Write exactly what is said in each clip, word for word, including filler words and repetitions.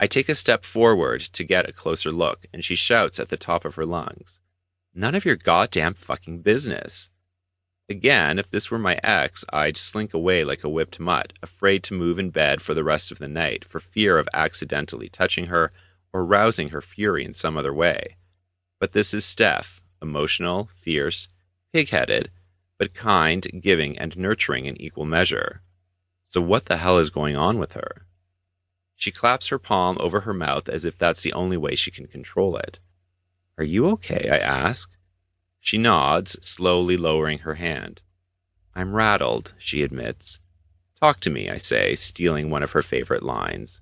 I take a step forward to get a closer look, and she shouts at the top of her lungs, "None of your goddamn fucking business." Again, if this were my ex, I'd slink away like a whipped mutt, afraid to move in bed for the rest of the night for fear of accidentally touching her or rousing her fury in some other way. But this is Steph, emotional, fierce, pig-headed, but kind, giving, and nurturing in equal measure. So what the hell is going on with her? She claps her palm over her mouth as if that's the only way she can control it. "Are you okay?" I ask. She nods, slowly lowering her hand. "I'm rattled," she admits. "Talk to me," I say, stealing one of her favorite lines.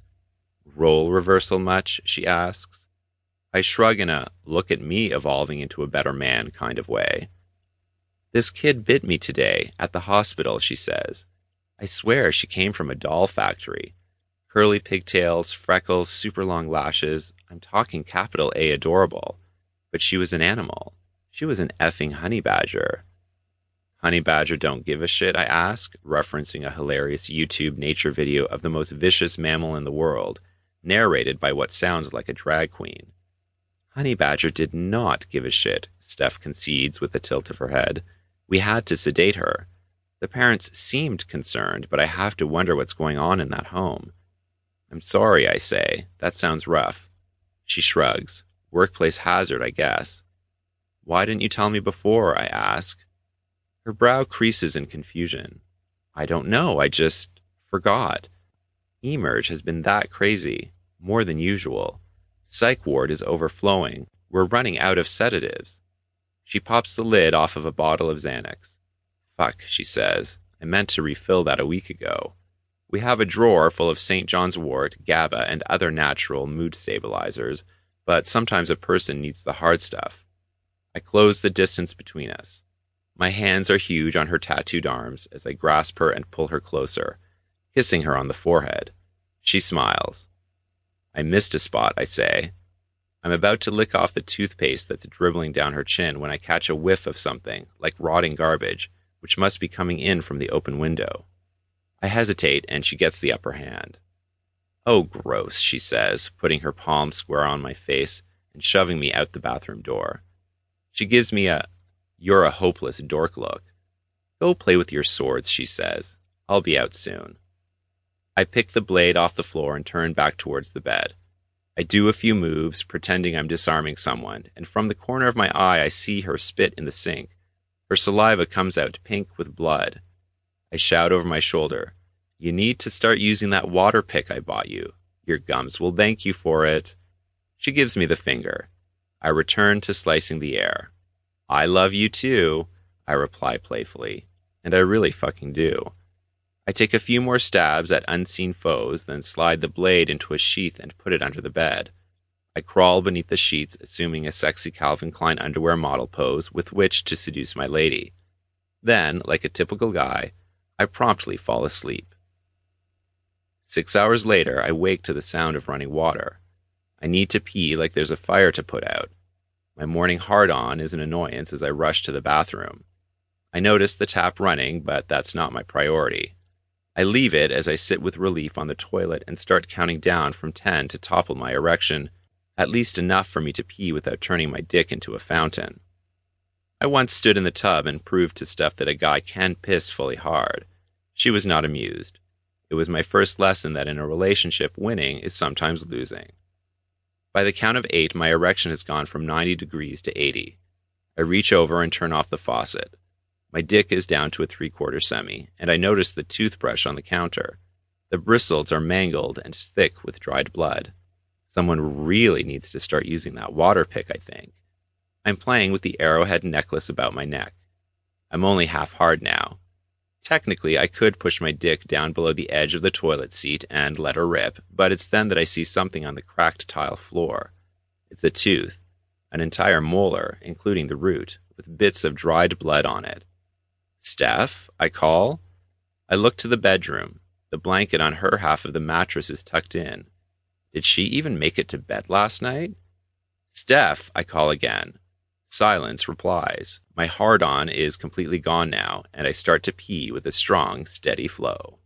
"Role reversal much?" she asks. I shrug in a look-at-me evolving into a better man kind of way. "This kid bit me today, at the hospital," she says. I swear she came from a doll factory. Curly pigtails, freckles, super long lashes. I'm talking capital A adorable. But she was an animal. She was an effing honey badger. "Honey badger don't give a shit?" I ask, referencing a hilarious YouTube nature video of the most vicious mammal in the world, narrated by what sounds like a drag queen. "Honey badger did not give a shit," Steph concedes with a tilt of her head. "We had to sedate her. The parents seemed concerned, but I have to wonder what's going on in that home." "I'm sorry," I say. "That sounds rough." She shrugs. "Workplace hazard, I guess." "Why didn't you tell me before?" I ask. Her brow creases in confusion. "I don't know. I just forgot. Emerge has been that crazy. More than usual. Psych ward is overflowing. We're running out of sedatives." She pops the lid off of a bottle of Xanax. "Fuck," she says. "I meant to refill that a week ago." We have a drawer full of Saint John's wort, GABA, and other natural mood stabilizers, but sometimes a person needs the hard stuff. I close the distance between us. My hands are huge on her tattooed arms as I grasp her and pull her closer, kissing her on the forehead. She smiles. "I missed a spot," I say. I'm about to lick off the toothpaste that's dribbling down her chin when I catch a whiff of something, like rotting garbage, which must be coming in from the open window. I hesitate, and she gets the upper hand. "Oh, gross," she says, putting her palm square on my face and shoving me out the bathroom door. She gives me a "you're a hopeless dork" look. "Go play with your swords," she says. "I'll be out soon." I pick the blade off the floor and turn back towards the bed. I do a few moves, pretending I'm disarming someone, and from the corner of my eye I see her spit in the sink. Her saliva comes out pink with blood. I shout over my shoulder, "You need to start using that water pick I bought you. Your gums will thank you for it." She gives me the finger. I return to slicing the air. "I love you too," I reply playfully, and I really fucking do. I take a few more stabs at unseen foes, then slide the blade into a sheath and put it under the bed. I crawl beneath the sheets, assuming a sexy Calvin Klein underwear model pose with which to seduce my lady. Then, like a typical guy, I promptly fall asleep. Six hours later, I wake to the sound of running water. I need to pee like there's a fire to put out. My morning hard-on is an annoyance as I rush to the bathroom. I notice the tap running, but that's not my priority. I leave it as I sit with relief on the toilet and start counting down from ten to topple my erection, at least enough for me to pee without turning my dick into a fountain. I once stood in the tub and proved to Steph that a guy can piss fully hard. She was not amused. It was my first lesson that in a relationship, winning is sometimes losing. By the count of eight, my erection has gone from ninety degrees to eighty. I reach over and turn off the faucet. My dick is down to a three-quarter semi, and I notice the toothbrush on the counter. The bristles are mangled and thick with dried blood. Someone really needs to start using that water pick, I think. I'm playing with the arrowhead necklace about my neck. I'm only half hard now. Technically, I could push my dick down below the edge of the toilet seat and let her rip, but it's then that I see something on the cracked tile floor. It's a tooth, an entire molar, including the root, with bits of dried blood on it. "Steph," I call. I look to the bedroom. The blanket on her half of the mattress is tucked in. Did she even make it to bed last night? "Steph," I call again. Silence replies. My hard-on is completely gone now, and I start to pee with a strong, steady flow.